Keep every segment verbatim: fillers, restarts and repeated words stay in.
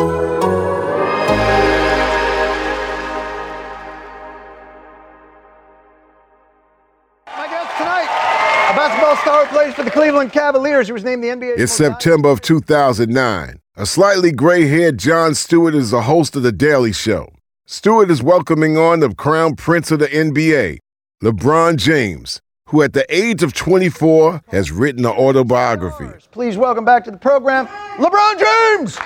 My guest tonight, a basketball star who plays for the Cleveland Cavaliers. He was named the N B A. It's September of two thousand nine. A slightly gray-haired Jon Stewart is the host of The Daily Show. Stewart is welcoming on the crown prince of the N B A, LeBron James, who at the age of twenty-four has written an autobiography. Please welcome back to the program, LeBron James!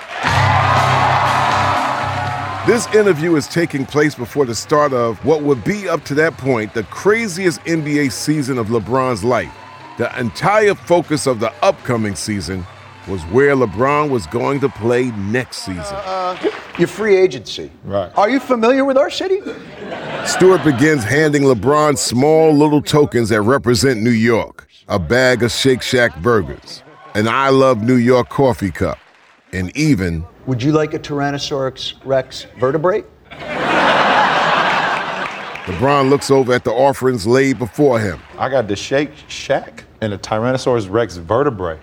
This interview is taking place before the start of what would be, up to that point, the craziest N B A season of LeBron's life. The entire focus of the upcoming season was where LeBron was going to play next season. Uh, uh, your free agency. Right. Are you familiar with our city? Stewart begins handing LeBron small little tokens that represent New York. A bag of Shake Shack burgers, an I Love New York coffee cup, and even... Would you like a Tyrannosaurus Rex vertebrate? LeBron looks over at the offerings laid before him. I got the Shake Shack and a Tyrannosaurus Rex vertebrae.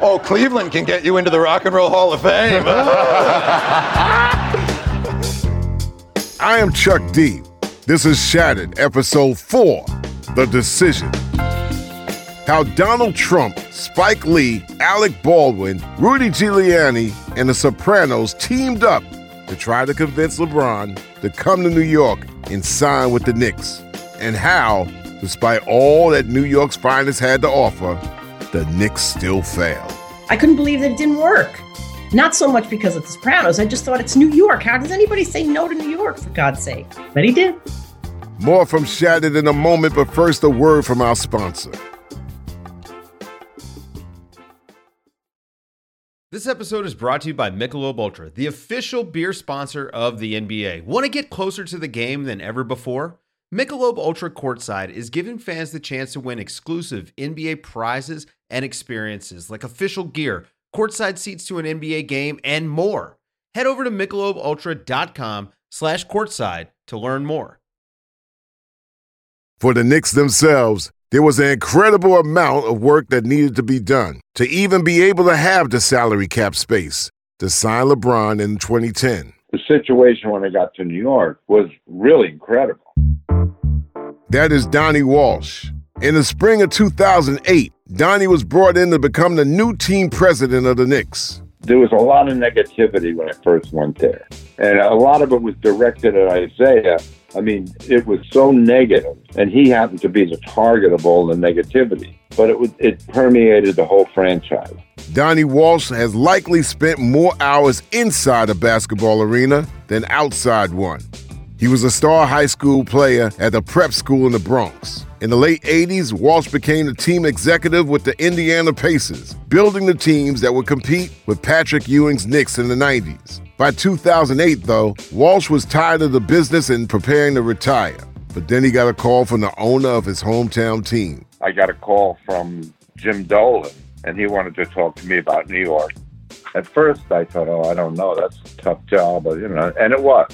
Oh, Cleveland can get you into the Rock and Roll Hall of Fame. I am Chuck D. This is Shattered, episode four, The Decision. How Donald Trump, Spike Lee, Alec Baldwin, Rudy Giuliani, and The Sopranos teamed up to try to convince LeBron to come to New York and sign with the Knicks. And how, despite all that New York's finest had to offer, the Knicks still failed. I couldn't believe that it didn't work. Not so much because of The Sopranos. I just thought, it's New York. How does anybody say no to New York, for God's sake? But he did. More from Shattered in a moment, but first a word from our sponsor. This episode is brought to you by Michelob Ultra, the official beer sponsor of the N B A. Want to get closer to the game than ever before? Michelob Ultra Courtside is giving fans the chance to win exclusive N B A prizes and experiences like official gear, courtside seats to an N B A game, and more. Head over to MichelobUltra.com slash courtside to learn more. For the Knicks themselves, there was an incredible amount of work that needed to be done to even be able to have the salary cap space to sign LeBron in twenty ten. The situation when I got to New York was really incredible. That is Donnie Walsh. In the spring of two thousand eight, Donnie was brought in to become the new team president of the Knicks. There was a lot of negativity when I first went there. And a lot of it was directed at Isaiah. I mean, it was so negative, and he happened to be the target of all the negativity. But it was, it permeated the whole franchise. Donnie Walsh has likely spent more hours inside a basketball arena than outside one. He was a star high school player at the prep school in the Bronx. In the late eighties, Walsh became the team executive with the Indiana Pacers, building the teams that would compete with Patrick Ewing's Knicks in the nineties. By two thousand eight, though, Walsh was tired of the business and preparing to retire. But then he got a call from the owner of his hometown team. I got a call from Jim Dolan, and he wanted to talk to me about New York. At first, I thought, oh, I don't know, that's a tough job, you know, and it was.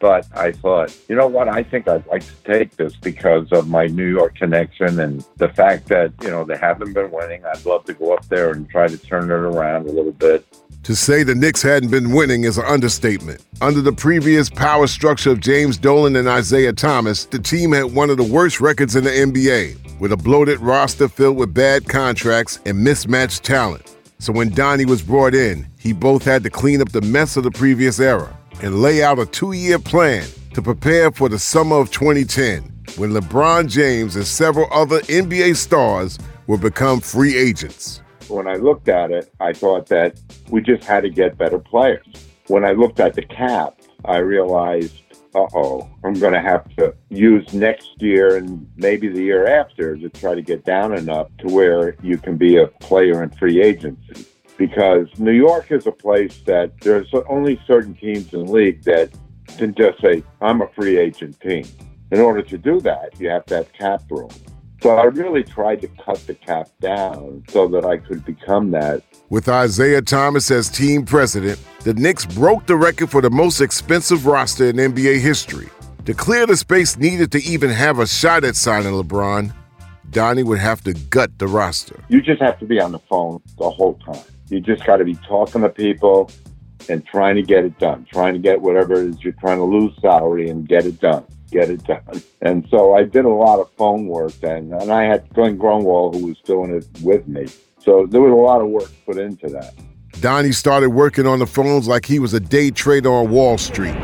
But I thought, you know what, I think I'd like to take this because of my New York connection and the fact that, you know, they haven't been winning. I'd love to go up there and try to turn it around a little bit. To say the Knicks hadn't been winning is an understatement. Under the previous power structure of James Dolan and Isaiah Thomas, the team had one of the worst records in the N B A, with a bloated roster filled with bad contracts and mismatched talent. So when Donnie was brought in, he both had to clean up the mess of the previous era and lay out a two-year plan to prepare for the summer of twenty ten, when LeBron James and several other N B A stars will become free agents. When I looked at it, I thought that we just had to get better players. When I looked at the cap, I realized, uh-oh, I'm going to have to use next year and maybe the year after to try to get down enough to where you can be a player in free agency. because New York is a place that there's only certain teams in the league that can just say, I'm a free agent team. In order to do that, you have to have cap room. So I really tried to cut the cap down so that I could become that. With Isaiah Thomas as team president, the Knicks broke the record for the most expensive roster in N B A history. To clear the space needed to even have a shot at signing LeBron, Donnie would have to gut the roster. You just have to be on the phone the whole time. You just got to be talking to people and trying to get it done, trying to get whatever it is you're trying to lose salary and get it done. get it done. And so I did a lot of phone work then, and I had Glenn Grunwald, who was doing it with me. So there was a lot of work put into that. Donnie started working on the phones like he was a day trader on Wall Street.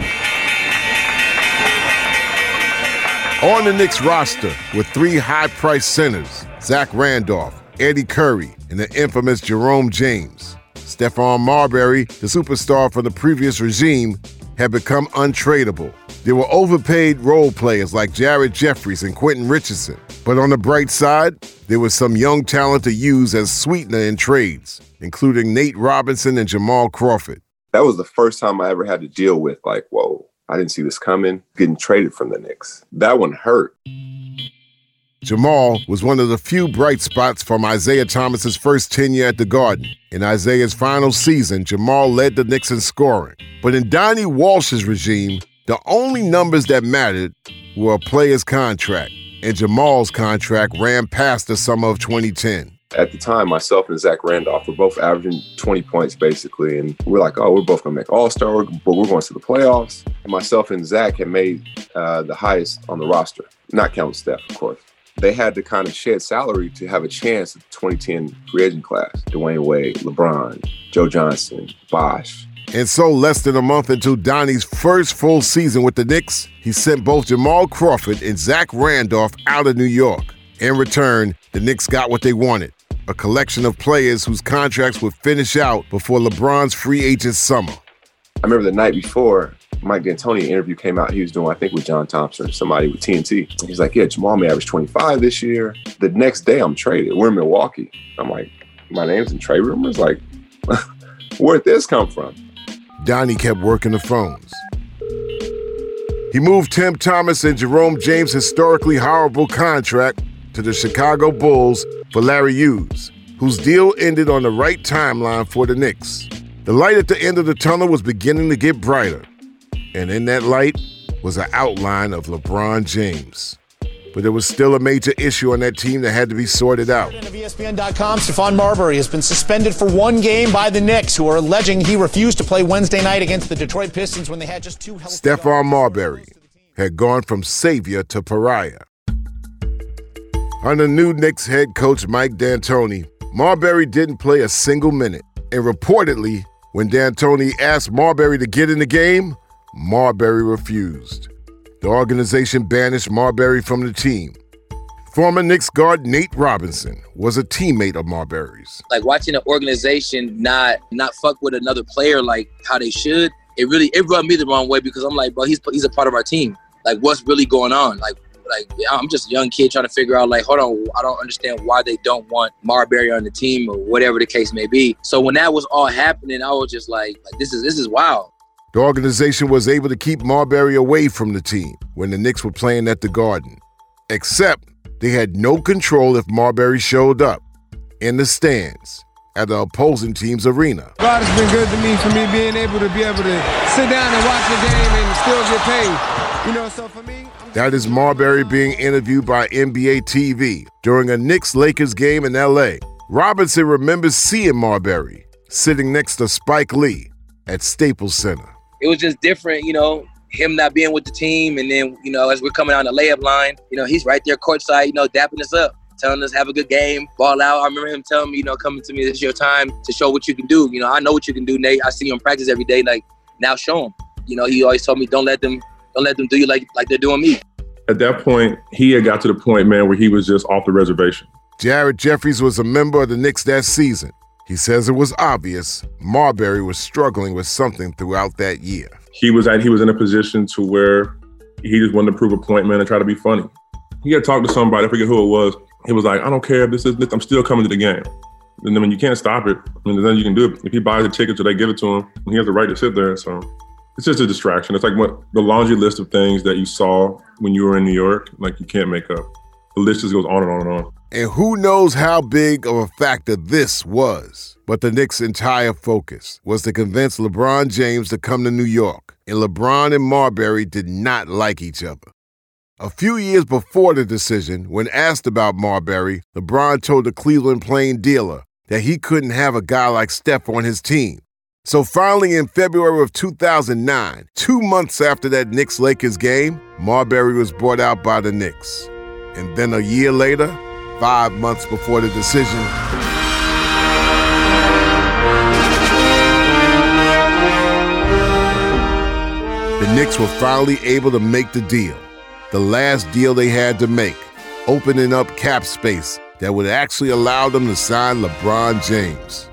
On the Knicks roster were three high-priced centers, Zach Randolph, Eddie Curry, and the infamous Jerome James. Stephon Marbury, the superstar from the previous regime, had become untradeable. There were overpaid role players like Jared Jeffries and Quentin Richardson. But on the bright side, there was some young talent to use as sweetener in trades, including Nate Robinson and Jamal Crawford. That was the first time I ever had to deal with, like, whoa, I didn't see this coming, getting traded from the Knicks. That one hurt. Jamal was one of the few bright spots from Isaiah Thomas's first tenure at the Garden. In Isaiah's final season, Jamal led the Knicks in scoring. But in Donnie Walsh's regime, the only numbers that mattered were a player's contract, and Jamal's contract ran past the summer of twenty ten. At the time, myself and Zach Randolph were both averaging twenty points, basically, and we're like, oh, we're both going to make All-Star, but we're going to the playoffs. And myself and Zach had made uh, the highest on the roster, not counting Steph, of course. They had to kind of shed salary to have a chance at the twenty ten free agent class. Dwayne Wade, LeBron, Joe Johnson, Bosh. And so less than a month into Donnie's first full season with the Knicks, he sent both Jamal Crawford and Zach Randolph out of New York. In return, the Knicks got what they wanted, a collection of players whose contracts would finish out before LeBron's free agent summer. I remember the night before, Mike D'Antoni interview came out. He was doing, I think, with John Thompson, somebody with T N T. And he's like, yeah, Jamal may average twenty-five this year. The next day, I'm traded. We're in Milwaukee. I'm like, my name's in trade rumors? Like, where'd this come from? Donnie kept working the phones. He moved Tim Thomas and Jerome James' historically horrible contract to the Chicago Bulls for Larry Hughes, whose deal ended on the right timeline for the Knicks. The light at the end of the tunnel was beginning to get brighter, and in that light was an outline of LeBron James. But there was still a major issue on that team that had to be sorted out. Of E S P N dot com, Stephon Marbury has been suspended for one game by the Knicks, who are alleging he refused to play Wednesday night against the Detroit Pistons when they had just two healthy... Stephon Marbury had gone from savior to pariah. Under new Knicks head coach Mike D'Antoni, Marbury didn't play a single minute. And reportedly, when D'Antoni asked Marbury to get in the game, Marbury refused. The organization banished Marbury from the team. Former Knicks guard Nate Robinson was a teammate of Marbury's. Like watching an organization not not fuck with another player like how they should, it really it rubbed me the wrong way because I'm like, bro, he's he's a part of our team. Like, what's really going on? Like, like I'm just a young kid trying to figure out. Like, hold on, I don't understand why they don't want Marbury on the team or whatever the case may be. So when that was all happening, I was just like, like this is this is wild. The organization was able to keep Marbury away from the team when the Knicks were playing at the Garden, except they had no control if Marbury showed up in the stands at the opposing team's arena. God has been good to me for me being able to be able to sit down and watch the game and still get paid. You know, so for me... I'm... That is Marbury being interviewed by N B A T V during a Knicks-Lakers game in L A. Robinson remembers seeing Marbury sitting next to Spike Lee at Staples Center. It was just different, you know, him not being with the team. And then, you know, as we're coming on the layup line, you know, he's right there courtside, you know, dapping us up, telling us have a good game, ball out. I remember him telling me, you know, coming to me, this is your time to show what you can do. You know, I know what you can do, Nate. I see you in practice every day. Like, now show him. You know, he always told me, don't let them, don't let them do you like, like they're doing me. At that point, he had got to the point, man, where he was just off the reservation. Jared Jeffries was a member of the Knicks that season. He says it was obvious Marbury was struggling with something throughout that year. He was at, he was in a position to where he just wanted to prove a point, man, and try to be funny. He had talked to somebody, I forget who it was. He was like, I don't care if this is, I'm still coming to the game. And then when you can't stop it, I mean, there's nothing you can do. If he buys the tickets or they give it to him, he has the right to sit there. So it's just a distraction. It's like what the laundry list of things that you saw when you were in New York, like you can't make up. The list just goes on and on and on. And who knows how big of a factor this was. But the Knicks' entire focus was to convince LeBron James to come to New York. And LeBron and Marbury did not like each other. A few years before the decision, when asked about Marbury, LeBron told the Cleveland Plain Dealer that he couldn't have a guy like Steph on his team. So finally in February of two thousand nine, two months after that Knicks-Lakers game, Marbury was brought out by the Knicks. And then a year later, five months before the decision, the Knicks were finally able to make the deal. The last deal they had to make, opening up cap space that would actually allow them to sign LeBron James.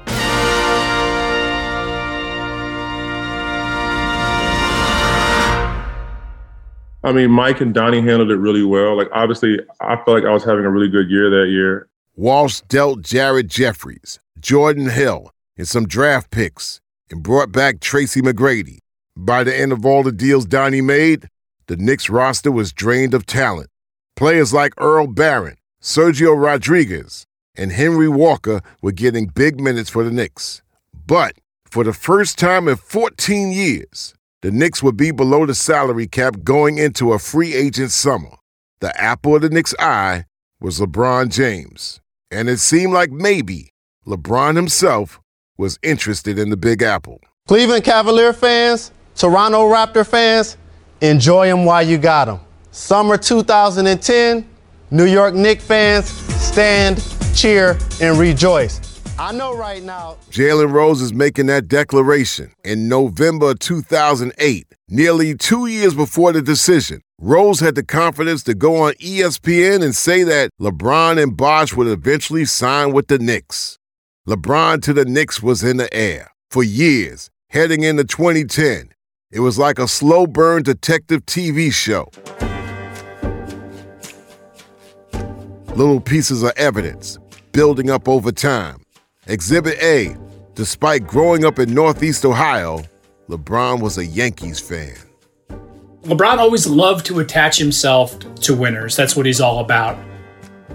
I mean, Mike and Donnie handled it really well. Like, obviously, I felt like I was having a really good year that year. Walsh dealt Jared Jeffries, Jordan Hill, and some draft picks, and brought back Tracy McGrady. By the end of all the deals Donnie made, the Knicks roster was drained of talent. Players like Earl Barron, Sergio Rodriguez, and Henry Walker were getting big minutes for the Knicks. But for the first time in fourteen years, the Knicks would be below the salary cap going into a free agent summer. The apple of the Knicks' eye was LeBron James. And it seemed like maybe LeBron himself was interested in the Big Apple. Cleveland Cavalier fans, Toronto Raptor fans, enjoy them while you got them. Summer two thousand ten, New York Knicks fans, stand, cheer, and rejoice. I know right now. Jalen Rose is making that declaration in November two thousand eight, nearly two years before the decision. Rose had the confidence to go on E S P N and say that LeBron and Bosh would eventually sign with the Knicks. LeBron to the Knicks was in the air for years, heading into twenty ten. It was like a slow-burn detective T V show. Little pieces of evidence, building up over time. Exhibit A, despite growing up in Northeast Ohio, LeBron was a Yankees fan. LeBron always loved to attach himself to winners. That's what he's all about.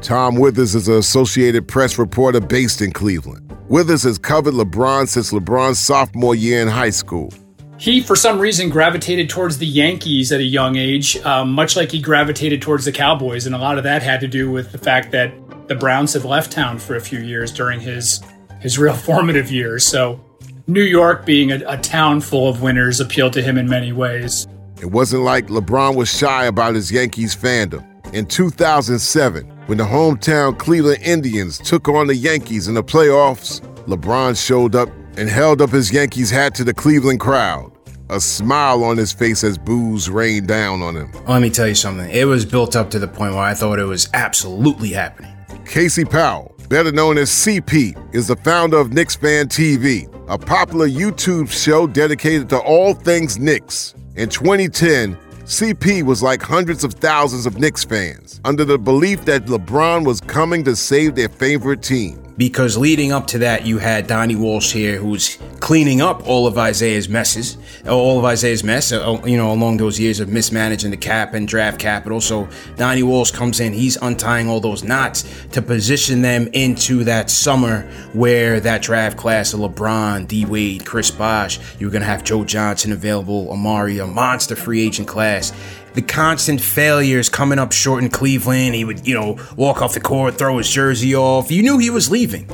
Tom Withers is an Associated Press reporter based in Cleveland. Withers has covered LeBron since LeBron's sophomore year in high school. He, for some reason, gravitated towards the Yankees at a young age, um, much like he gravitated towards the Cowboys. And a lot of that had to do with the fact that the Browns had left town for a few years during his his real formative years. So New York, being a, a town full of winners, appealed to him in many ways. It wasn't like LeBron was shy about his Yankees fandom. In two thousand seven, when the hometown Cleveland Indians took on the Yankees in the playoffs, LeBron showed up and held up his Yankees hat to the Cleveland crowd, a smile on his face as boos rained down on him. Let me tell you something. It was built up to the point where I thought it was absolutely happening. Casey Powell, better known as C P, is the founder of Knicks Fan T V, a popular YouTube show dedicated to all things Knicks. In twenty ten, C P was like hundreds of thousands of Knicks fans, under the belief that LeBron was coming to save their favorite team. Because leading up to that, you had Donnie Walsh here, who was cleaning up all of Isaiah's messes, all of Isaiah's mess, you know, along those years of mismanaging the cap and draft capital. So Donnie Walsh comes in, he's untying all those knots to position them into that summer where that draft class of LeBron, D. Wade, Chris Bosh, you were going to have Joe Johnson available, Amari, a monster free agent class. The constant failures coming up short in Cleveland. He would, you know, walk off the court, throw his jersey off. You knew he was leaving.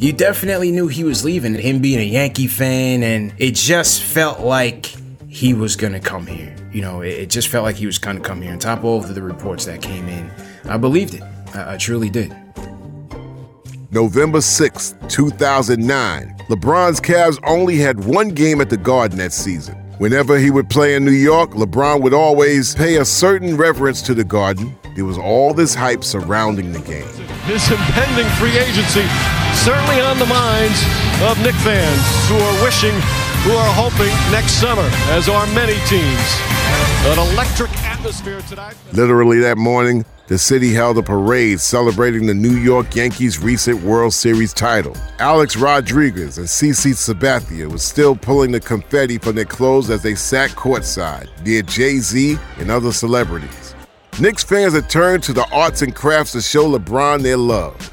You definitely knew he was leaving, him being a Yankee fan. And it just felt like he was going to come here. You know, it just felt like he was going to come here. On top of all of the reports that came in, I believed it. I, I truly did. November sixth, two thousand nine. LeBron's Cavs only had one game at the Garden that season. Whenever he would play in New York, LeBron would always pay a certain reverence to the Garden. There was all this hype surrounding the game. This impending free agency certainly on the minds of Knick fans who are wishing, who are hoping next summer, as are many teams. An electric atmosphere tonight. Literally that morning, The city held a parade celebrating the New York Yankees' recent World Series title. Alex Rodriguez and CeCe Sabathia were still pulling the confetti from their clothes as they sat courtside near Jay-Z and other celebrities. Knicks fans had turned to the arts and crafts to show LeBron their love.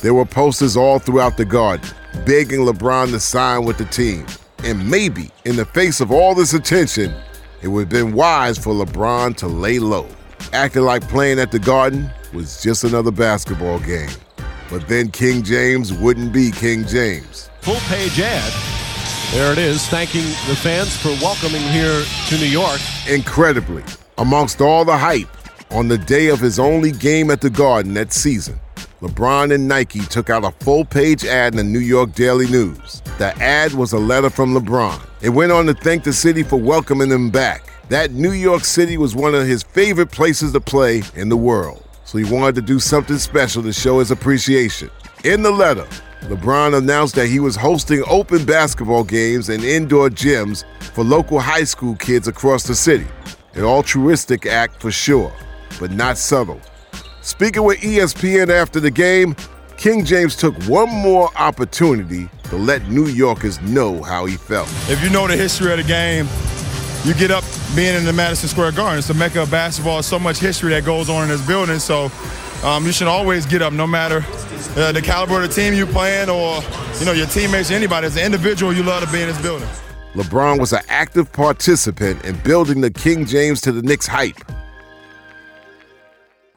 There were posters all throughout the garden, begging LeBron to sign with the team. And maybe, in the face of all this attention, it would have been wise for LeBron to lay low. Acting like playing at the Garden was just another basketball game. But then King James wouldn't be King James. Full-page ad. There it is, thanking the fans for welcoming here to New York. Incredibly, amongst all the hype, on the day of his only game at the Garden that season, LeBron and Nike took out a full-page ad in the New York Daily News. The ad was a letter from LeBron. It went on to thank the city for welcoming him back. That New York City was one of his favorite places to play in the world, so he wanted to do something special to show his appreciation. In the letter, LeBron announced that he was hosting open basketball games and indoor gyms for local high school kids across the city. An altruistic act for sure, but not subtle. Speaking with E S P N after the game, King James took one more opportunity to let New Yorkers know how he felt. If you know the history of the game, you get up being in the Madison Square Garden. It's the mecca of basketball. So much history that goes on in this building. So um, you should always get up, no matter uh, the caliber of the team you're playing or, you know, your teammates or anybody. As an individual, you love to be in this building. LeBron was an active participant in building the King James to the Knicks hype.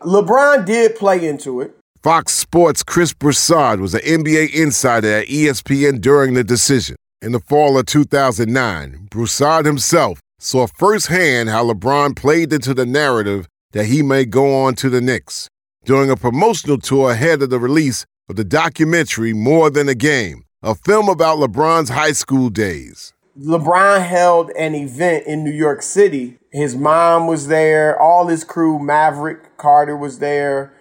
LeBron did play into it. Fox Sports' Chris Broussard was an N B A insider at E S P N during the decision. In the fall of two thousand nine, Broussard himself saw firsthand how LeBron played into the narrative that he may go on to the Knicks. During a promotional tour ahead of the release of the documentary More Than a Game, a film about LeBron's high school days. LeBron held an event in New York City. His mom was there, all his crew, Maverick Carter was there.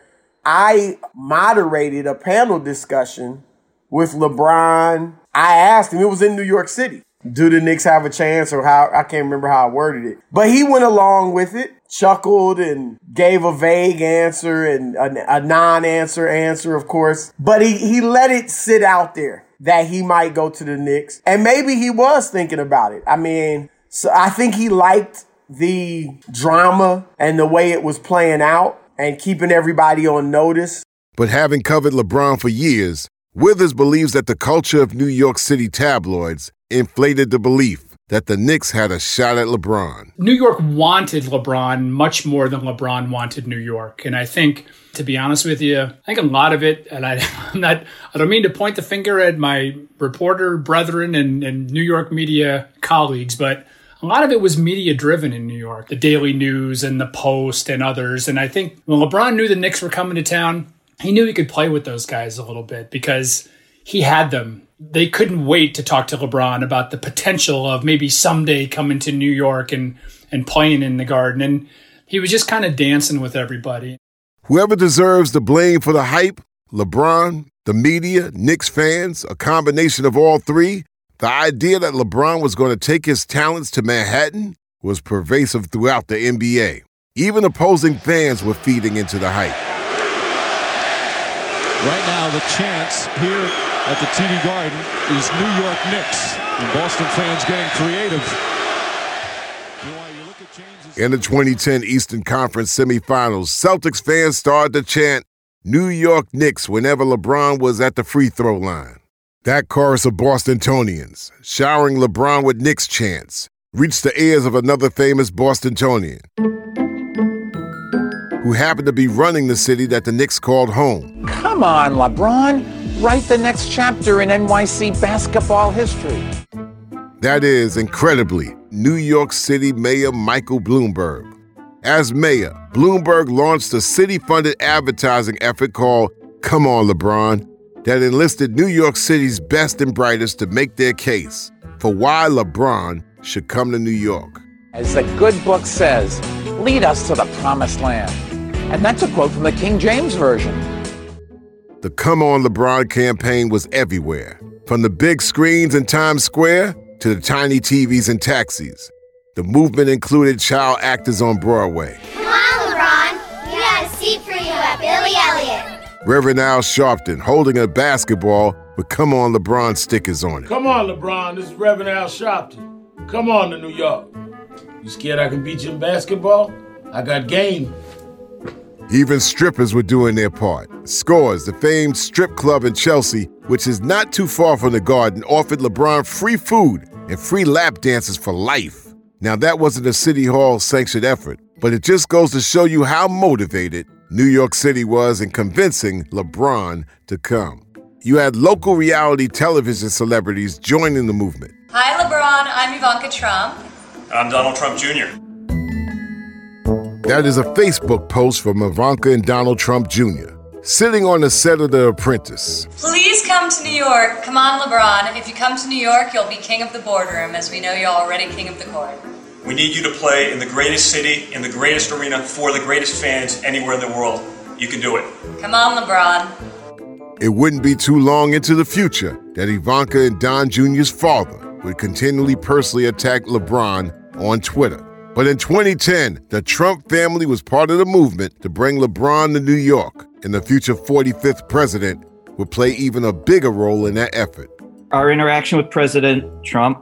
I moderated a panel discussion with LeBron. I asked him, it was in New York City, do the Knicks have a chance, or how, I can't remember how I worded it. But he went along with it, chuckled and gave a vague answer and a, a non-answer answer, of course. But he, he let it sit out there that he might go to the Knicks. And maybe he was thinking about it. I mean, so I think he liked the drama and the way it was playing out and keeping everybody on notice. But having covered LeBron for years, Withers believes that the culture of New York City tabloids inflated the belief that the Knicks had a shot at LeBron. New York wanted LeBron much more than LeBron wanted New York. And I think, to be honest with you, I think a lot of it, and I, I'm not, I don't mean to point the finger at my reporter brethren and, and New York media colleagues, but a lot of it was media-driven in New York, the Daily News and the Post and others. And I think when LeBron knew the Knicks were coming to town, he knew he could play with those guys a little bit because he had them. They couldn't wait to talk to LeBron about the potential of maybe someday coming to New York and, and playing in the Garden. And he was just kind of dancing with everybody. Whoever deserves the blame for the hype, LeBron, the media, Knicks fans, a combination of all three, the idea that LeBron was going to take his talents to Manhattan was pervasive throughout the N B A. Even opposing fans were feeding into the hype. Right now, the chance here at the T D Garden is New York Knicks, and Boston fans getting creative. In the twenty ten Eastern Conference semifinals, Celtics fans started to chant New York Knicks whenever LeBron was at the free throw line. That chorus of Bostonians, showering LeBron with Knicks chants, reached the ears of another famous Bostonian who happened to be running the city that the Knicks called home. Come on, LeBron, write the next chapter in N Y C basketball history. That is, incredibly, New York City Mayor Michael Bloomberg. As mayor, Bloomberg launched a city-funded advertising effort called Come On, LeBron, that enlisted New York City's best and brightest to make their case for why LeBron should come to New York. As the good book says, lead us to the promised land. And that's a quote from the King James Version. The Come On LeBron campaign was everywhere, from the big screens in Times Square to the tiny T Vs and taxis. The movement included child actors on Broadway. Come on, LeBron, we got a seat for you. Billy Elliott. Reverend Al Sharpton holding a basketball with Come On LeBron stickers on it. Come on, LeBron. This is Reverend Al Sharpton. Come on to New York. You scared I can beat you in basketball? I got game. Even strippers were doing their part. Scores, the famed strip club in Chelsea, which is not too far from the Garden, offered LeBron free food and free lap dances for life. Now, that wasn't a City Hall-sanctioned effort, but it just goes to show you how motivated New York City was in convincing LeBron to come. You had local reality television celebrities joining the movement. Hi, LeBron. I'm Ivanka Trump. I'm Donald Trump Junior That is a Facebook post from Ivanka and Donald Trump Junior sitting on the set of The Apprentice. Please come to New York. Come on, LeBron. If you come to New York, you'll be king of the boardroom, as we know you're already king of the court. We need you to play in the greatest city, in the greatest arena, for the greatest fans anywhere in the world. You can do it. Come on, LeBron. It wouldn't be too long into the future that Ivanka and Don Junior's father would continually personally attack LeBron on Twitter. But in twenty ten, the Trump family was part of the movement to bring LeBron to New York, and the future forty-fifth president would play even a bigger role in that effort. Our interaction with President Trump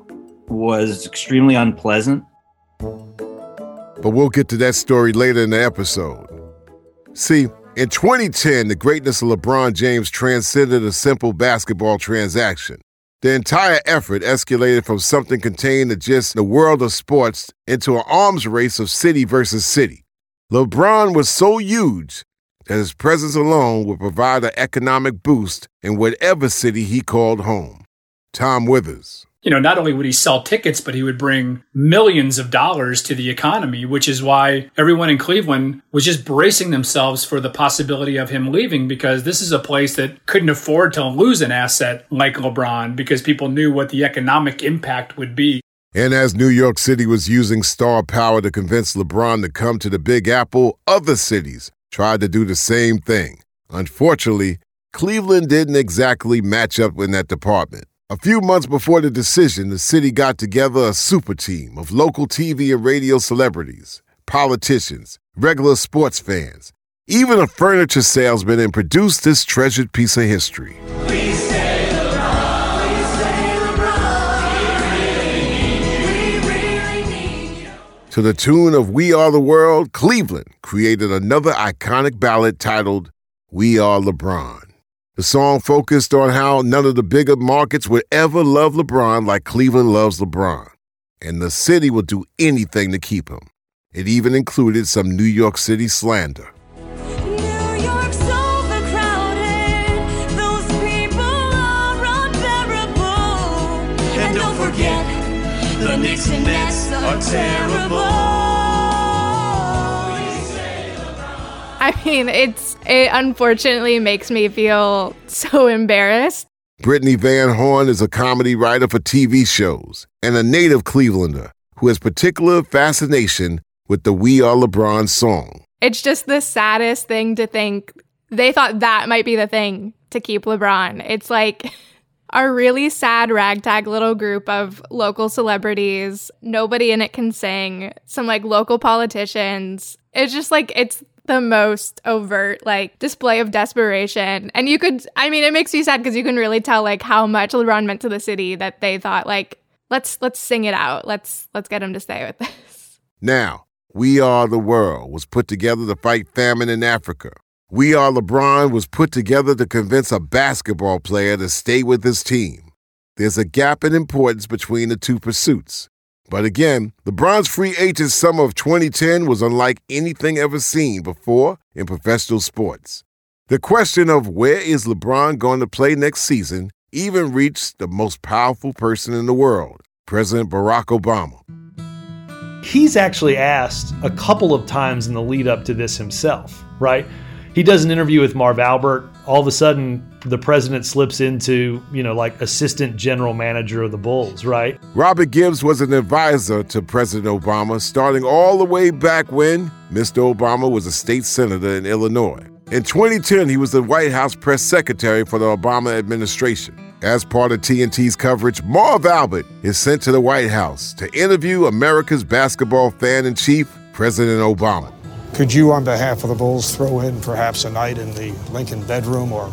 was extremely unpleasant. But we'll get to that story later in the episode. See, in twenty ten, the greatness of LeBron James transcended a simple basketball transaction. The entire effort escalated from something contained to just the world of sports into an arms race of city versus city. LeBron was so huge that his presence alone would provide an economic boost in whatever city he called home. Tom Withers. You know, not only would he sell tickets, but he would bring millions of dollars to the economy, which is why everyone in Cleveland was just bracing themselves for the possibility of him leaving, because this is a place that couldn't afford to lose an asset like LeBron, because people knew what the economic impact would be. And as New York City was using star power to convince LeBron to come to the Big Apple, other cities tried to do the same thing. Unfortunately, Cleveland didn't exactly match up in that department. A few months before the decision, the city got together a super team of local T V and radio celebrities, politicians, regular sports fans, even a furniture salesman, and produced this treasured piece of history. We say LeBron, we say LeBron, we really need you, we really need you. To the tune of We Are the World, Cleveland created another iconic ballad titled We Are LeBron. The song focused on how none of the bigger markets would ever love LeBron like Cleveland loves LeBron, and the city would do anything to keep him. It even included some New York City slander. New York's overcrowded, those people are unbearable. And, and don't forget, the Knicks and Nets are terrible. I mean, it's it unfortunately makes me feel so embarrassed. Brittany Van Horn is a comedy writer for T V shows and a native Clevelander who has particular fascination with the We Are LeBron song. It's just the saddest thing to think. They thought that might be the thing to keep LeBron. It's like a really sad ragtag little group of local celebrities. Nobody in it can sing. Some like local politicians. It's just like it's the most overt like display of desperation. And you could, I mean, it makes me sad because you can really tell like how much LeBron meant to the city that they thought like, let's let's sing it out. Let's let's get him to stay with this. Now, We Are the World was put together to fight famine in Africa. We Are LeBron was put together to convince a basketball player to stay with his team. There's a gap in importance between the two pursuits. But again, LeBron's free agent summer of twenty ten was unlike anything ever seen before in professional sports. The question of where is LeBron going to play next season even reached the most powerful person in the world, President Barack Obama. He's actually asked a couple of times in the lead up to this himself, right? He does an interview with Marv Albert. All of a sudden, the president slips into, you know, like assistant general manager of the Bulls, right? Robert Gibbs was an advisor to President Obama starting all the way back when Mister Obama was a state senator in Illinois. In twenty ten, he was the White House press secretary for the Obama administration. As part of T N T's coverage, Marv Albert is sent to the White House to interview America's basketball fan-in-chief, President Obama. Could you, on behalf of the Bulls, throw in perhaps a night in the Lincoln bedroom or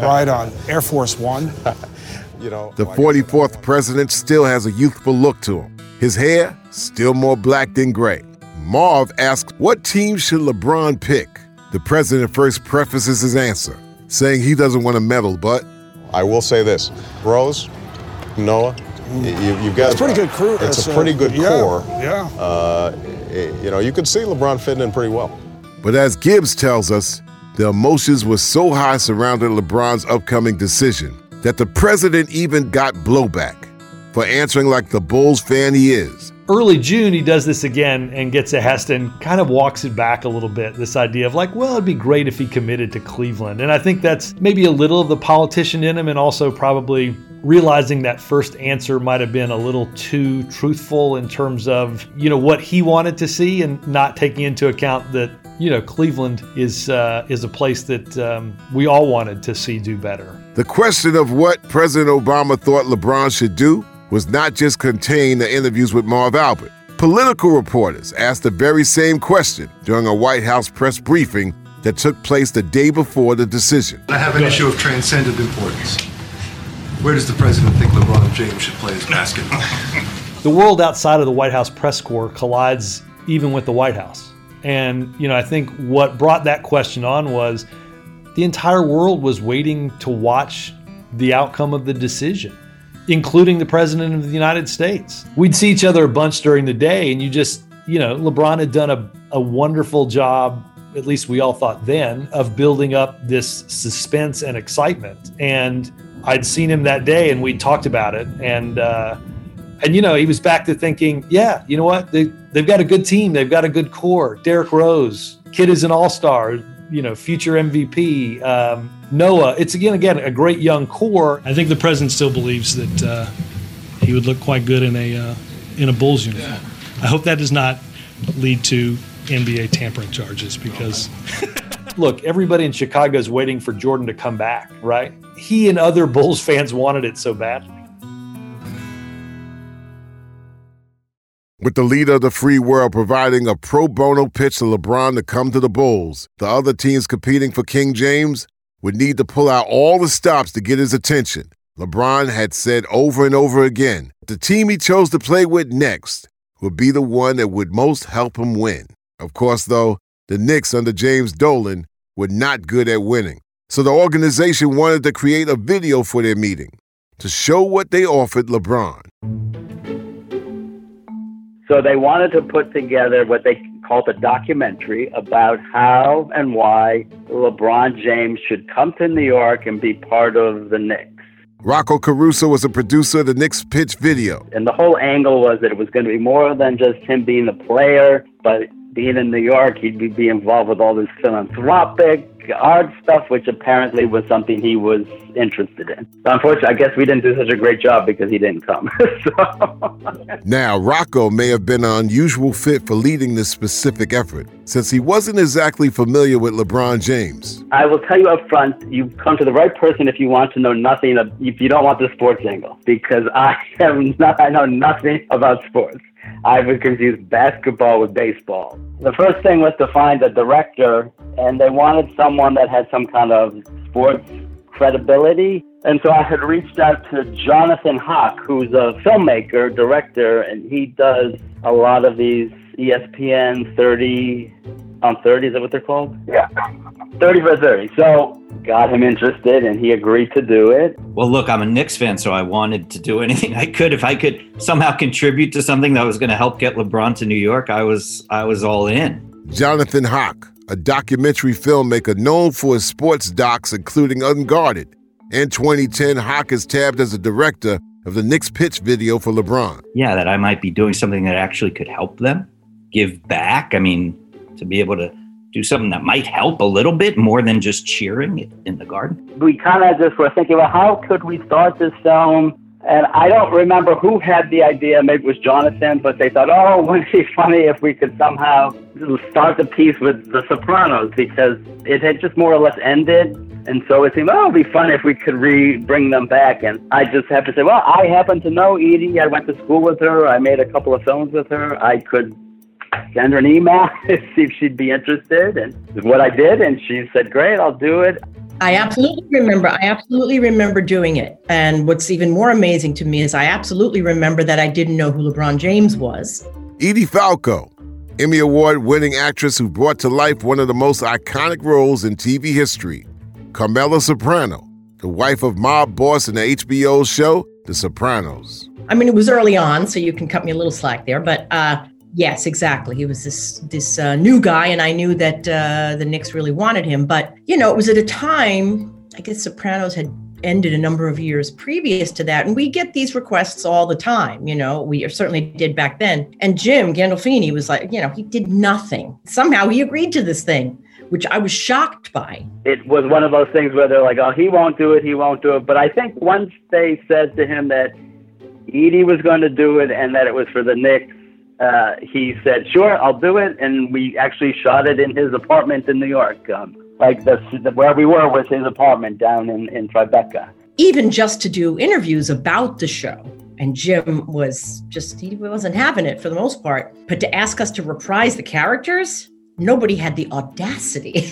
ride on Air Force One? You know, the forty-fourth president still has a youthful look to him. His hair, still more black than gray. Marv asks, what team should LeBron pick? The president first prefaces his answer, saying he doesn't want to meddle, but... I will say this. Rose, Noah, you, you've got... It's a pretty good crew. It's a pretty good yeah, core. Yeah. Uh, you know, you could see LeBron fitting in pretty well. But as Gibbs tells us, the emotions were so high surrounding LeBron's upcoming decision that the president even got blowback for answering like the Bulls fan he is. Early June, he does this again and gets a Heston, kind of walks it back a little bit, this idea of like, well, it'd be great if he committed to Cleveland. And I think that's maybe a little of the politician in him, and also probably realizing that first answer might have been a little too truthful in terms of, you know, what he wanted to see, and not taking into account that, you know, Cleveland is uh, is a place that um, we all wanted to see do better. The question of what President Obama thought LeBron should do was not just contained in interviews with Marv Albert. Political reporters asked the very same question during a White House press briefing that took place the day before the decision. I have an issue of transcendent importance. Where does the president think LeBron James should play his basketball? The world outside of the White House press corps collides even with the White House. And, you know, I think what brought that question on was the entire world was waiting to watch the outcome of the decision, including the president of the United States. We'd see each other a bunch during the day, and you just, you know, LeBron had done a, a wonderful job, at least we all thought then, of building up this suspense and excitement. And I'd seen him that day, and we talked about it. And, uh, and you know, he was back to thinking, yeah, you know what? They, they've got a good team. They've got a good core. Derrick Rose, kid is an all-star, you know, future M V P, um, Noah. It's, again, again, a great young core. I think the president still believes that uh, he would look quite good in a uh, in a Bulls uniform. Yeah. I hope that does not lead to N B A tampering charges, because... Look, everybody in Chicago is waiting for Jordan to come back, right? He and other Bulls fans wanted it so badly. With the leader of the free world providing a pro bono pitch to LeBron to come to the Bulls, the other teams competing for King James would need to pull out all the stops to get his attention. LeBron had said over and over again, the team he chose to play with next would be the one that would most help him win. Of course, though, the Knicks under James Dolan were not good at winning, so the organization wanted to create a video for their meeting to show what they offered LeBron. So they wanted to put together what they called a documentary about how and why LeBron James should come to New York and be part of the Knicks. Rocco Caruso was a producer of the Knicks pitch video. And the whole angle was that it was going to be more than just him being a player, but being in New York, he'd be involved with all this philanthropic art stuff, which apparently was something he was interested in. Unfortunately, I guess we didn't do such a great job because he didn't come. So. Now, Rocco may have been an unusual fit for leading this specific effort, since he wasn't exactly familiar with LeBron James. I will tell you up front, you've come to the right person if you want to know nothing, if you don't want the sports angle, because I am not, I know nothing about sports. I would confuse basketball with baseball. The first thing was to find a director, and they wanted someone that had some kind of sports credibility. And so I had reached out to Jonathan Hock, who's a filmmaker, director, and he does a lot of these E S P N thirty on thirty, is that what they're called? Yeah. thirty for thirty. So got him interested, and he agreed to do it. Well, look, I'm a Knicks fan, so I wanted to do anything I could. If I could somehow contribute to something that was going to help get LeBron to New York, I was I was all in. Jonathan Hock, a documentary filmmaker known for his sports docs, including Unguarded. In twenty ten, Hock is tabbed as a director of the Knicks pitch video for LeBron. Yeah, that I might be doing something that actually could help them, give back. I mean, to be able to do something that might help a little bit more than just cheering in the garden. We kind of just were thinking, well, how could we start this film? And I don't remember who had the idea. Maybe it was Jonathan, but they thought, oh, wouldn't it be funny if we could somehow start the piece with The Sopranos, because it had just more or less ended. And so it seemed, oh, it would be fun if we could re bring them back. And I just have to say, well, I happen to know Edie. I went to school with her. I made a couple of films with her. I could send her an email, see if she'd be interested. And what I did, and she said, great, I'll do it. I absolutely remember. I absolutely remember doing it. And what's even more amazing to me is I absolutely remember that I didn't know who LeBron James was. Edie Falco, Emmy Award-winning actress who brought to life one of the most iconic roles in T V history, Carmela Soprano, the wife of mob boss in the H B O show, The Sopranos. I mean, it was early on, so you can cut me a little slack there, but... uh Yes, exactly. He was this this uh, new guy, and I knew that uh, the Knicks really wanted him. But, you know, it was at a time, I guess Sopranos had ended a number of years previous to that, and we get these requests all the time, you know, we certainly did back then. And Jim Gandolfini was like, you know, he did nothing. Somehow he agreed to this thing, which I was shocked by. It was one of those things where they're like, oh, he won't do it, he won't do it. But I think once they said to him that Edie was going to do it and that it was for the Knicks, Uh, he said, sure, I'll do it. And we actually shot it in his apartment in New York. Um, like the, the, where we were was his apartment down in, in Tribeca. Even just to do interviews about the show. And Jim was just, he wasn't having it for the most part. But to ask us to reprise the characters, nobody had the audacity.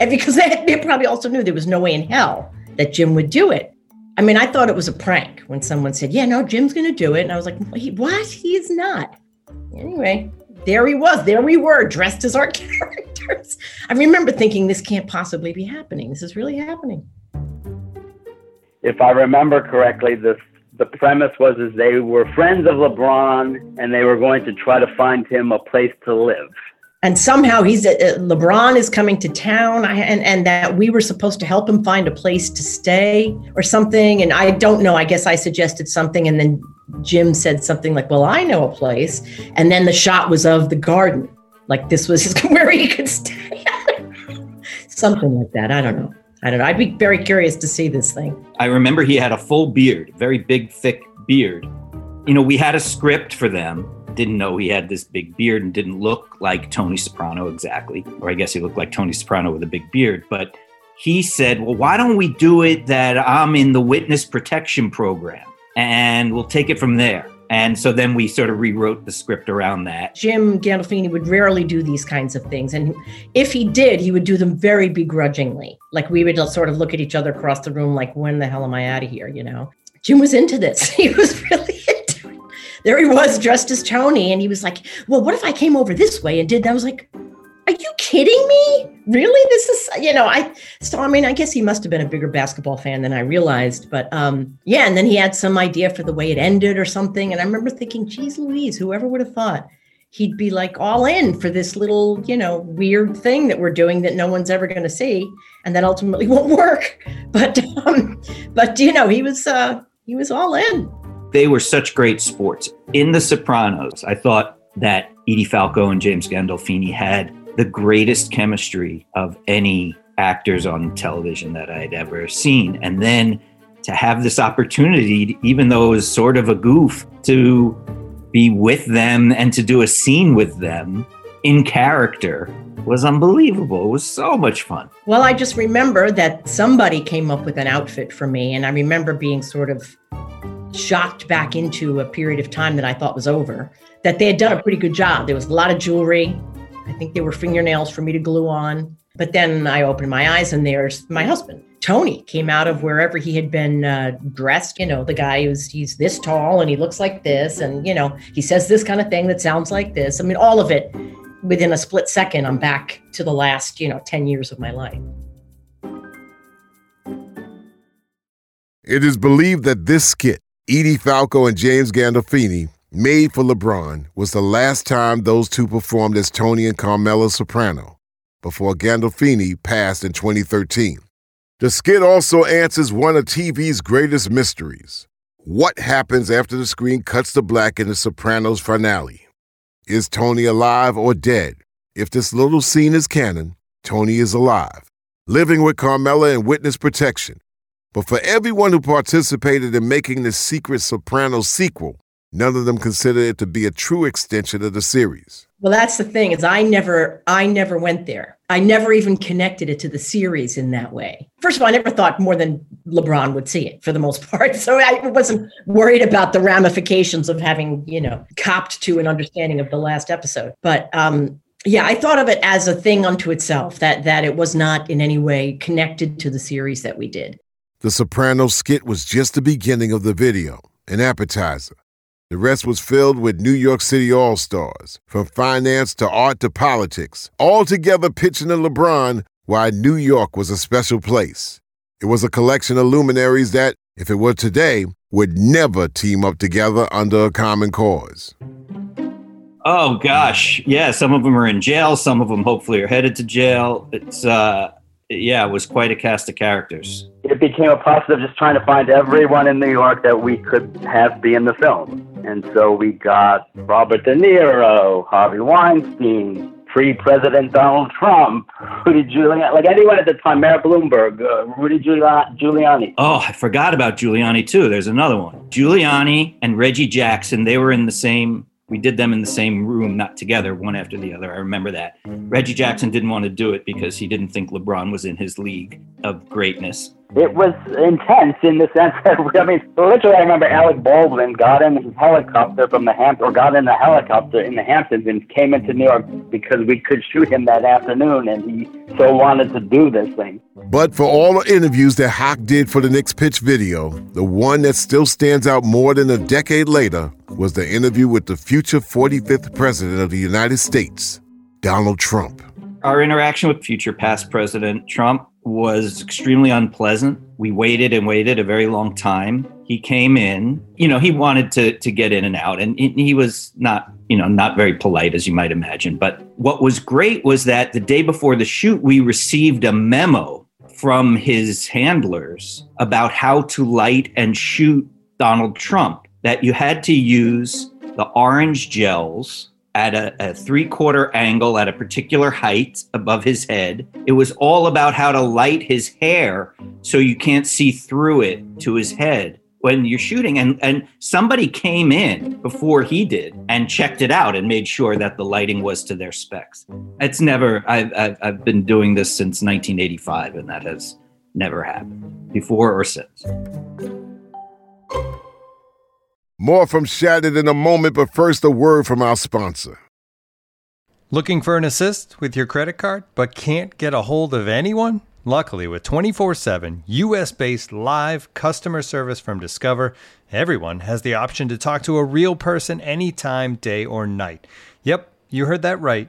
And because they, they probably also knew there was no way in hell that Jim would do it. I mean, I thought it was a prank when someone said, yeah, no, Jim's going to do it. And I was like, what? He's not. Anyway, there he was. There we were, dressed as our characters. I remember thinking, this can't possibly be happening. This is really happening. If I remember correctly, the, the premise was is they were friends of LeBron, and they were going to try to find him a place to live. And somehow he's uh, LeBron is coming to town, and, and that we were supposed to help him find a place to stay or something. And I don't know, I guess I suggested something. And then Jim said something like, well, I know a place. And then the shot was of the garden. Like this was where he could stay. Something like that. I don't know. I don't know. I'd be very curious to see this thing. I remember he had a full beard, very big, thick beard. You know, we had a script for them. Didn't know he had this big beard and didn't look like Tony Soprano exactly. Or I guess he looked like Tony Soprano with a big beard. But he said, well, why don't we do it that I'm in the witness protection program and we'll take it from there. And so then we sort of rewrote the script around that. Jim Gandolfini would rarely do these kinds of things. And if he did, he would do them very begrudgingly. Like we would sort of look at each other across the room like, when the hell am I out of here? You know, Jim was into this. He was really into it. There he was dressed as Tony. And he was like, well, what if I came over this way and did that? I was like, are you kidding me? Really? This is, you know, I, so, I mean, I guess he must've been a bigger basketball fan than I realized, but um, yeah. And then he had some idea for the way it ended or something. And I remember thinking, geez, Louise, whoever would have thought he'd be like all in for this little, you know, weird thing that we're doing that no one's ever going to see. And that ultimately won't work. But, um, but you know, he was, uh, he was all in. They were such great sports. In The Sopranos, I thought that Edie Falco and James Gandolfini had the greatest chemistry of any actors on television that I'd ever seen. And then to have this opportunity, even though it was sort of a goof, to be with them and to do a scene with them in character was unbelievable. It was so much fun. Well, I just remember that somebody came up with an outfit for me. And I remember being sort of shocked back into a period of time that I thought was over, that they had done a pretty good job. There was a lot of jewelry. I think they were fingernails for me to glue on. But then I opened my eyes and there's my husband. Tony came out of wherever he had been uh, dressed. You know, the guy who's he's this tall and he looks like this. And, you know, he says this kind of thing that sounds like this. I mean, all of it within a split second, I'm back to the last, you know, ten years of my life. It is believed that this skit, Edie Falco and James Gandolfini, made for LeBron, was the last time those two performed as Tony and Carmela Soprano, before Gandolfini passed in twenty thirteen. The skit also answers one of T V's greatest mysteries. What happens after the screen cuts to black in The Sopranos finale? Is Tony alive or dead? If this little scene is canon, Tony is alive, living with Carmela in witness protection. But for everyone who participated in making this secret Sopranos sequel, none of them considered it to be a true extension of the series. Well, that's the thing, is I never I never went there. I never even connected it to the series in that way. First of all, I never thought more than LeBron would see it for the most part. So I wasn't worried about the ramifications of having, you know, copped to an understanding of the last episode. But um, yeah, I thought of it as a thing unto itself, that that it was not in any way connected to the series that we did. The Sopranos skit was just the beginning of the video, an appetizer. The rest was filled with New York City all-stars, from finance to art to politics, all together pitching to LeBron why New York was a special place. It was a collection of luminaries that, if it were today, would never team up together under a common cause. Oh, gosh. Yeah, some of them are in jail. Some of them hopefully are headed to jail. It's, uh, yeah, it was quite a cast of characters. It became a process of just trying to find everyone in New York that we could have be in the film. And so we got Robert De Niro, Harvey Weinstein, pre-President Donald Trump, Rudy Giuliani, like anyone at the time, Mayor Bloomberg, uh, Rudy Giuliani. Oh, I forgot about Giuliani, too. There's another one. Giuliani and Reggie Jackson, they were in the same, we did them in the same room, not together, one after the other. I remember that. Reggie Jackson didn't want to do it because he didn't think LeBron was in his league of greatness. It was intense in the sense that, I mean, literally I remember Alec Baldwin got in his helicopter from the Hamptons, or got in the helicopter in the Hamptons and came into New York because we could shoot him that afternoon, and he so wanted to do this thing. But for all the interviews that Hawk did for the Knicks pitch video, the one that still stands out more than a decade later was the interview with the future forty-fifth president of the United States, Donald Trump. Our interaction with future past President Trump was extremely unpleasant. We waited and waited a very long time. He came in, you know, he wanted to to get in and out, and he was not, you know, not very polite, as you might imagine. But what was great was that the day before the shoot, we received a memo from his handlers about how to light and shoot Donald Trump, that you had to use the orange gels at a, a three-quarter angle at a particular height above his head. It was all about how to light his hair so you can't see through it to his head when you're shooting. And, and somebody came in before he did and checked it out and made sure that the lighting was to their specs. It's never, I've, I've, I've been doing this since nineteen eighty-five, and that has never happened before or since. More from Shattered in a moment, but first a word from our sponsor. Looking for an assist with your credit card, but can't get a hold of anyone? Luckily, with twenty-four seven U S-based live customer service from Discover, everyone has the option to talk to a real person anytime, day or night. Yep, you heard that right.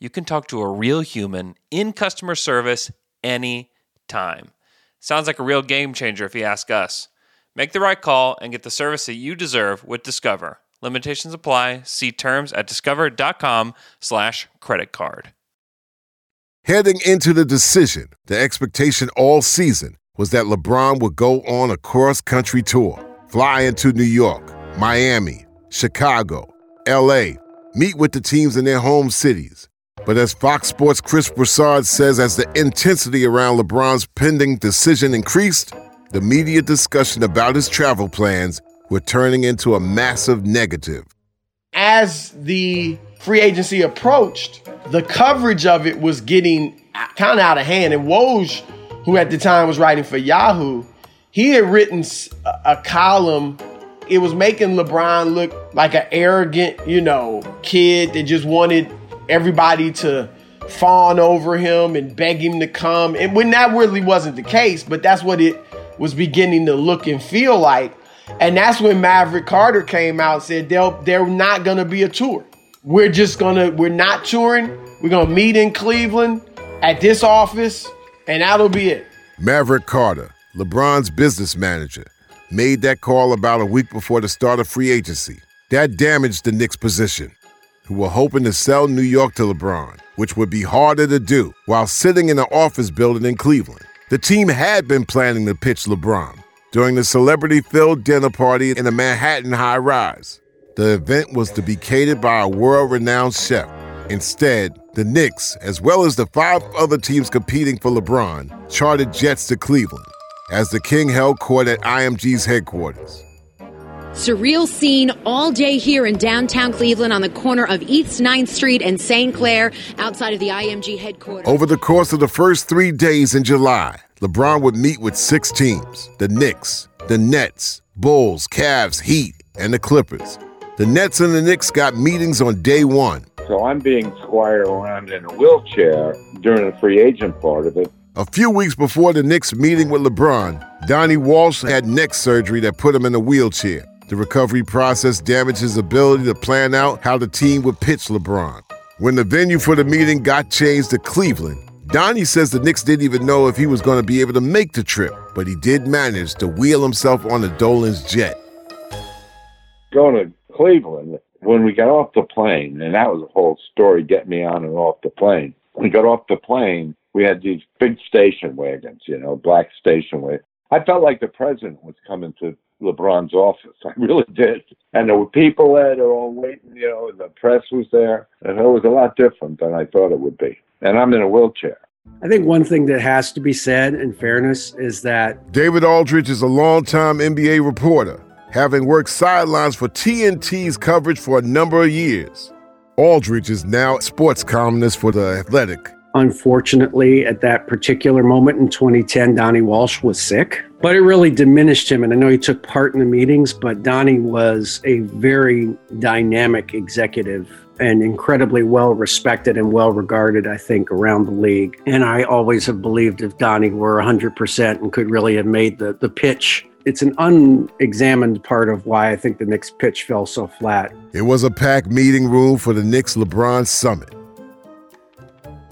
You can talk to a real human in customer service any time. Sounds like a real game changer if you ask us. Make the right call and get the service that you deserve with Discover. Limitations apply. See terms at discover.com slash credit card. Heading into the decision, the expectation all season was that LeBron would go on a cross-country tour, fly into New York, Miami, Chicago, L A, meet with the teams in their home cities. But as Fox Sports' Chris Broussard says, as the intensity around LeBron's pending decision increased, the media discussion about his travel plans were turning into a massive negative. As the free agency approached, the coverage of it was getting kind of out of hand. And Woj, who at the time was writing for Yahoo, he had written a column. It was making LeBron look like an arrogant, you know, kid that just wanted everybody to fawn over him and beg him to come. And when that really wasn't the case, but that's what it was beginning to look and feel like. And that's when Maverick Carter came out and said, they'll, they're not going to be a tour. We're just going to, we're not touring. We're going to meet in Cleveland at this office, and that'll be it. Maverick Carter, LeBron's business manager, made that call about a week before the start of free agency. That damaged the Knicks' position. who were hoping to sell New York to LeBron, which would be harder to do while sitting in an office building in Cleveland. The team had been planning to pitch LeBron during the celebrity-filled dinner party in a Manhattan high-rise. The event was to be catered by a world-renowned chef. Instead, the Knicks, as well as the five other teams competing for LeBron, chartered jets to Cleveland as the King held court at I M G's headquarters. Surreal scene all day here in downtown Cleveland on the corner of East ninth Street and Saint Clair outside of the I M G headquarters. Over the course of the first three days in July, LeBron would meet with six teams: the Knicks, the Nets, Bulls, Cavs, Heat, and the Clippers. The Nets and the Knicks got meetings on day one. So I'm being squired around in a wheelchair during the free agent part of it. A few weeks before the Knicks meeting with LeBron, Donnie Walsh had neck surgery that put him in a wheelchair. The recovery process damaged his ability to plan out how the team would pitch LeBron. When the venue for the meeting got changed to Cleveland, Donnie says the Knicks didn't even know if he was going to be able to make the trip, but he did manage to wheel himself on the Dolan's jet. Going to Cleveland, when we got off the plane, and that was a whole story, getting me on and off the plane. When we got off the plane, we had these big station wagons, you know, black station wagons. I felt like the president was coming to LeBron's office. I really did. And there were people there, they were all waiting, you know, and the press was there. And it was a lot different than I thought it would be. And I'm in a wheelchair. I think one thing that has to be said, in fairness, is that David Aldridge is a longtime N B A reporter, having worked sidelines for T N T's coverage for a number of years. Aldridge is now a sports columnist for The Athletic. Unfortunately, at that particular moment in twenty ten, Donnie Walsh was sick, but it really diminished him. And I know he took part in the meetings, but Donnie was a very dynamic executive and incredibly well-respected and well-regarded, I think, around the league. And I always have believed if Donnie were one hundred percent and could really have made the, the pitch, it's an unexamined part of why I think the Knicks pitch fell so flat. It was a packed meeting room for the Knicks-LeBron summit.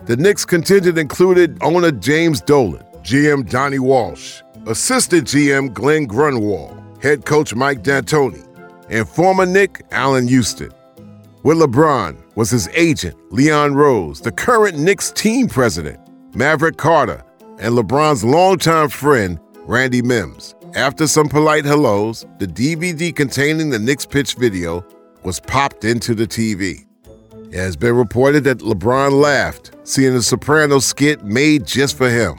The Knicks contingent included owner James Dolan, G M Donnie Walsh, assistant G M Glenn Grunwald, head coach Mike D'Antoni, and former Knick Allen Houston. With LeBron was his agent, Leon Rose, the current Knicks team president, Maverick Carter, and LeBron's longtime friend, Randy Mims. After some polite hellos, the D V D containing the Knicks pitch video was popped into the T V. It has been reported that LeBron laughed, seeing the Sopranos skit made just for him.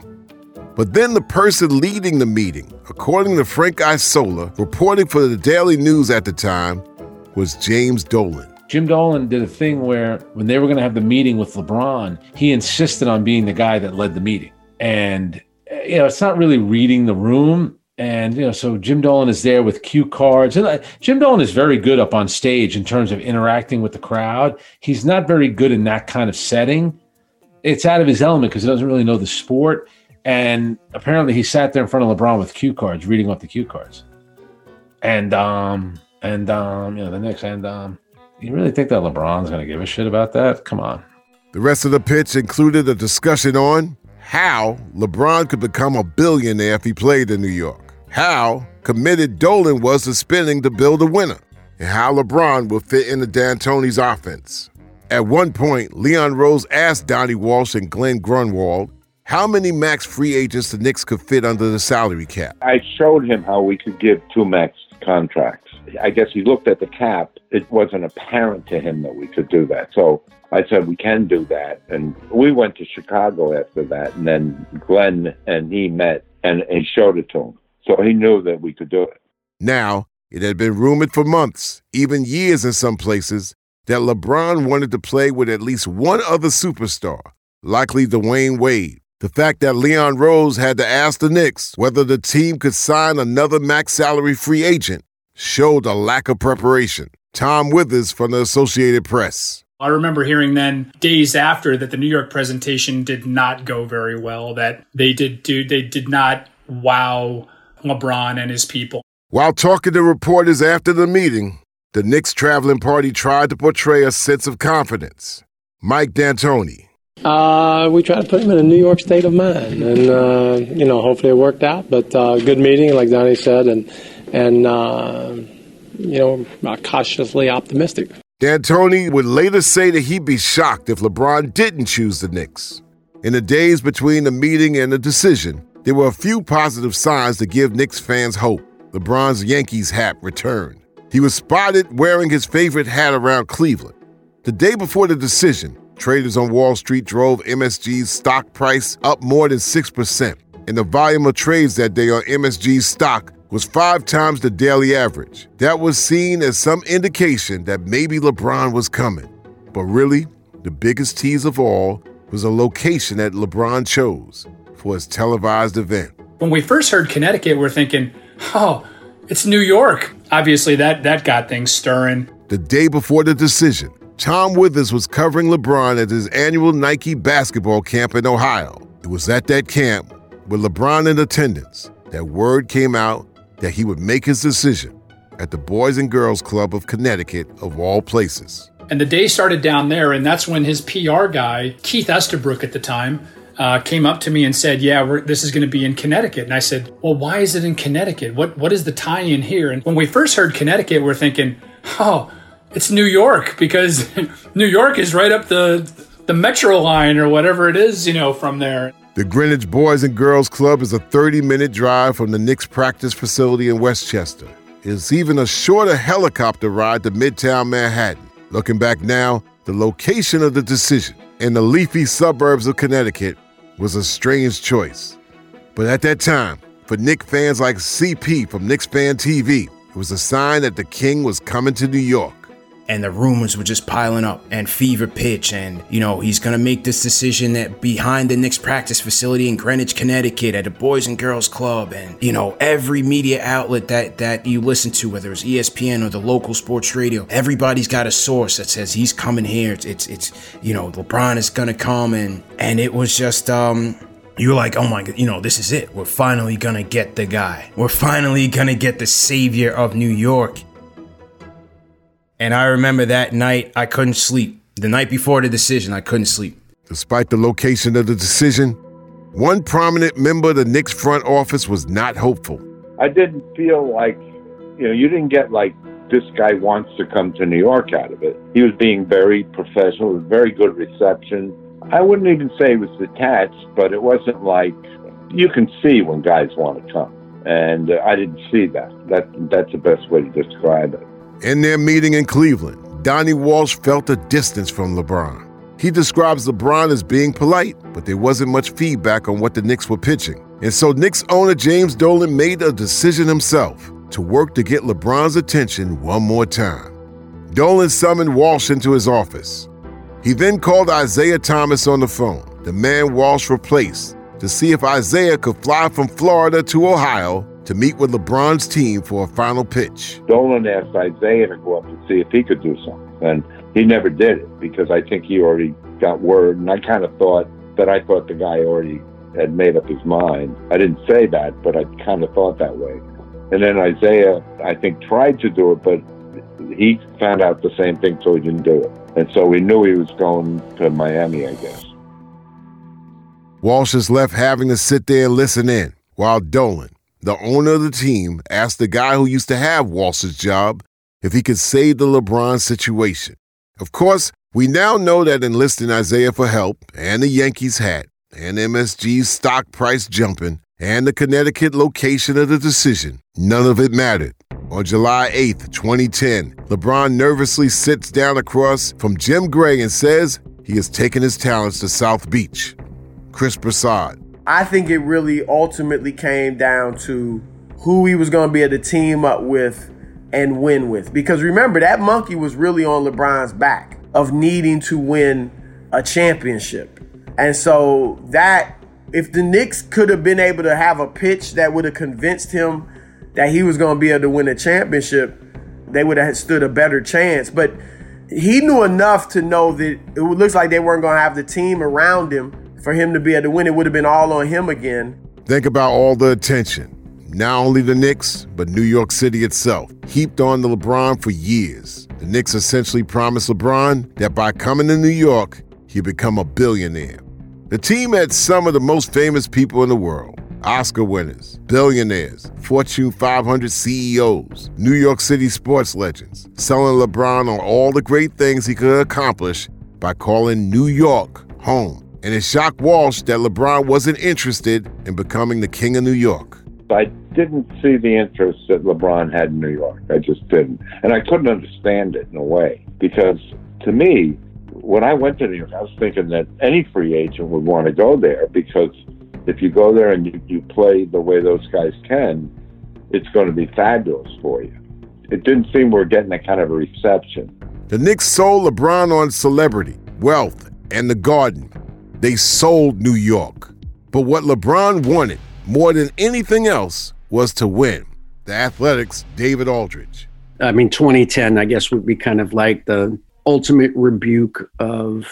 But then the person leading the meeting, according to Frank Isola, reporting for the Daily News at the time, was James Dolan. Jim Dolan did a thing where when they were going to have the meeting with LeBron, he insisted on being the guy that led the meeting. And, you know, it's not really reading the room. And, you know, so Jim Dolan is there with cue cards. And uh, Jim Dolan is very good up on stage in terms of interacting with the crowd. He's not very good in that kind of setting. It's out of his element because he doesn't really know the sport. And apparently he sat there in front of LeBron with cue cards, reading off the cue cards. And, um, and um, you know, the Knicks. And um, you really think that LeBron's going to give a shit about that? Come on. The rest of the pitch included a discussion on how LeBron could become a billionaire if he played in New York, how committed Dolan was to spending to build a winner, and how LeBron would fit into D'Antoni's offense. At one point, Leon Rose asked Donnie Walsh and Glenn Grunwald how many max free agents the Knicks could fit under the salary cap. I showed him how we could give two max contracts. I guess he looked at the cap. It wasn't apparent to him that we could do that. So I said, we can do that. And we went to Chicago after that, and then Glenn and he met, and he showed it to him. So he knew that we could do it. Now, it had been rumored for months, even years in some places, that LeBron wanted to play with at least one other superstar, likely Dwayne Wade. The fact that Leon Rose had to ask the Knicks whether the team could sign another max salary free agent showed a lack of preparation. Tom Withers from the Associated Press. I remember hearing then days after that the New York presentation did not go very well, that they did do, they did not wow LeBron and his people. While talking to reporters after the meeting, the Knicks traveling party tried to portray a sense of confidence. Mike D'Antoni. Uh, we tried to put him in a New York state of mind, and uh, you know, hopefully it worked out. But uh, good meeting, like Donnie said, and and uh, you know, cautiously optimistic. D'Antoni would later say that he'd be shocked if LeBron didn't choose the Knicks. In the days between the meeting and the decision, there were a few positive signs to give Knicks fans hope. LeBron's Yankees hat returned. He was spotted wearing his favorite hat around Cleveland. The day before the decision, traders on Wall Street drove M S G's stock price up more than six percent, and the volume of trades that day on M S G's stock was five times the daily average. That was seen as some indication that maybe LeBron was coming. But really, the biggest tease of all was the location that LeBron chose for his televised event. When we first heard Connecticut, we're thinking, oh, it's New York. Obviously, that, that got things stirring. The day before the decision, Tom Withers was covering LeBron at his annual Nike basketball camp in Ohio. It was at that camp, with LeBron in attendance, that word came out that he would make his decision at the Boys and Girls Club of Connecticut, of all places. And the day started down there, and that's when his P R guy, Keith Estabrook at the time, uh, came up to me and said, yeah, we're, this is going to be in Connecticut. And I said, well, why is it in Connecticut? What What is the tie-in here? And when we first heard Connecticut, we're thinking, oh, it's New York, because New York is right up the, the metro line or whatever it is, you know, from there. The Greenwich Boys and Girls Club is a thirty-minute drive from the Knicks practice facility in Westchester. It's even a shorter helicopter ride to Midtown Manhattan. Looking back now, the location of the decision in the leafy suburbs of Connecticut was a strange choice. But at that time, for Knicks fans like C P from Knicks Fan T V, it was a sign that the king was coming to New York. And the rumors were just piling up and fever pitch. And, you know, he's going to make this decision that behind the Knicks practice facility in Greenwich, Connecticut at the Boys and Girls Club. And, you know, every media outlet that, that you listen to, whether it's E S P N or the local sports radio, everybody's got a source that says he's coming here. It's, it's, it's you know, LeBron is going to come. And, and it was just, um, you're like, oh my God, you know, this is it. We're finally going to get the guy. We're finally going to get the savior of New York. And I remember that night, I couldn't sleep. The night before the decision, I couldn't sleep. Despite the location of the decision, one prominent member of the Knicks front office was not hopeful. I didn't feel like, you know, you didn't get like, this guy wants to come to New York out of it. He was being very professional, with very good reception. I wouldn't even say it was detached, but it wasn't like, you can see when guys want to come. And uh, I didn't see that. That. That's the best way to describe it. In their meeting in Cleveland, Donnie Walsh felt a distance from LeBron. He describes LeBron as being polite, but there wasn't much feedback on what the Knicks were pitching. And so Knicks owner James Dolan made a decision himself to work to get LeBron's attention one more time. Dolan summoned Walsh into his office. He then called Isaiah Thomas on the phone, the man Walsh replaced, to see if Isaiah could fly from Florida to Ohio to meet with LeBron's team for a final pitch. Dolan asked Isaiah to go up and see if he could do something, and he never did it because I think he already got word, and I kind of thought that I thought the guy already had made up his mind. I didn't say that, but I kind of thought that way. And then Isaiah, I think, tried to do it, but he found out the same thing, so he didn't do it. And so we knew he was going to Miami, I guess. Walsh is left having to sit there and listen in while Dolan, the owner of the team, asked the guy who used to have Walsh's job if he could save the LeBron situation. Of course, we now know that enlisting Isaiah for help, and the Yankees hat, and M S G's stock price jumping, and the Connecticut location of the decision, none of it mattered. On July eighth, twenty ten, LeBron nervously sits down across from Jim Gray and says he has taken his talents to South Beach. Chris Bosh. I think it really ultimately came down to who he was going to be able to team up with and win with. Because remember, that monkey was really on LeBron's back of needing to win a championship. And so that, if the Knicks could have been able to have a pitch that would have convinced him that he was going to be able to win a championship, they would have stood a better chance. But he knew enough to know that it looks like they weren't going to have the team around him for him to be able to win. It would have been all on him again. Think about all the attention, not only the Knicks, but New York City itself, heaped on the LeBron for years. The Knicks essentially promised LeBron that by coming to New York, he'd become a billionaire. The team had some of the most famous people in the world. Oscar winners, billionaires, Fortune five hundred C E Os, New York City sports legends, selling LeBron on all the great things he could accomplish by calling New York home. And it shocked Walsh that LeBron wasn't interested in becoming the king of New York. I didn't see the interest that LeBron had in New York. I just didn't. And I couldn't understand it in a way, because to me, when I went to New York, I was thinking that any free agent would want to go there, because if you go there and you, you play the way those guys can, it's going to be fabulous for you. It didn't seem we were getting that kind of a reception. The Knicks sold LeBron on celebrity, wealth, and the garden. They sold New York. But what LeBron wanted more than anything else was to win. The Athletic's David Aldridge. I mean, twenty ten, I guess, would be kind of like the ultimate rebuke of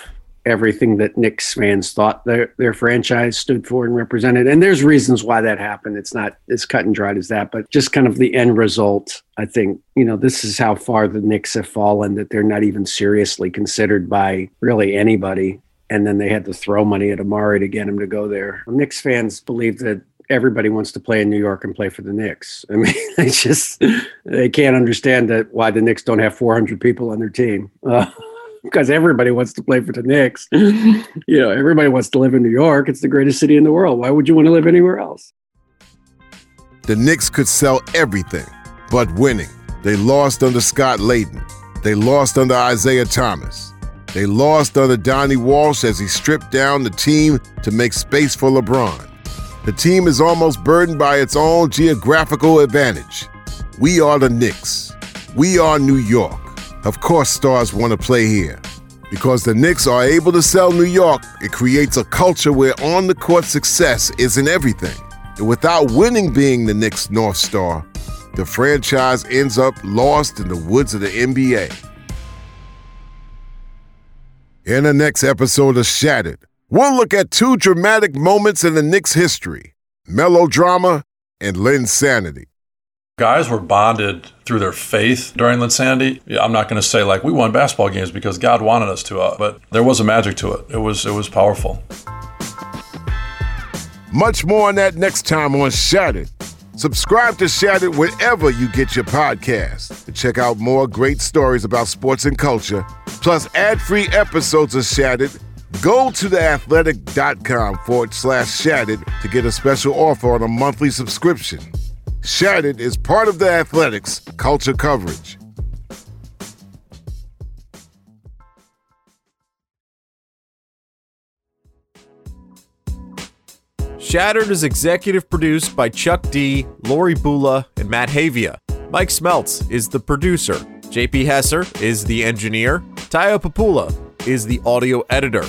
everything that Knicks fans thought their, their franchise stood for and represented. And there's reasons why that happened. It's not as cut and dried as that, but just kind of the end result. I think, you know, this is how far the Knicks have fallen, that they're not even seriously considered by really anybody. And then they had to throw money at Amari to get him to go there. Knicks fans believe that everybody wants to play in New York and play for the Knicks. I mean, they just, they can't understand that why the Knicks don't have four hundred people on their team. Uh, because everybody wants to play for the Knicks. You know, everybody wants to live in New York. It's the greatest city in the world. Why would you want to live anywhere else? The Knicks could sell everything but winning. They lost under Scott Layden. They lost under Isaiah Thomas. They lost under Donnie Walsh as he stripped down the team to make space for LeBron. The team is almost burdened by its own geographical advantage. We are the Knicks. We are New York. Of course stars want to play here. Because the Knicks are able to sell New York, it creates a culture where on-the-court success isn't everything. And without winning being the Knicks' North Star, the franchise ends up lost in the woods of the N B A. In the next episode of Shattered, we'll look at two dramatic moments in the Knicks' history, melodrama and Linsanity. Guys were bonded through their faith during Linsanity. I'm not going to say, like, we won basketball games because God wanted us to, uh, but there was a magic to it. It was, it was powerful. Much more on that next time on Shattered. Subscribe to Shattered wherever you get your podcasts. And check out more great stories about sports and culture, plus ad-free episodes of Shattered. Go to theathletic.com forward slash Shattered to get a special offer on a monthly subscription. Shattered is part of The Athletic's culture coverage. Shattered is executive produced by Chuck D, Lori Bula, and Matt Havia. Mike Smeltz is the producer. J P Hesser is the engineer. Tayo Papula is the audio editor.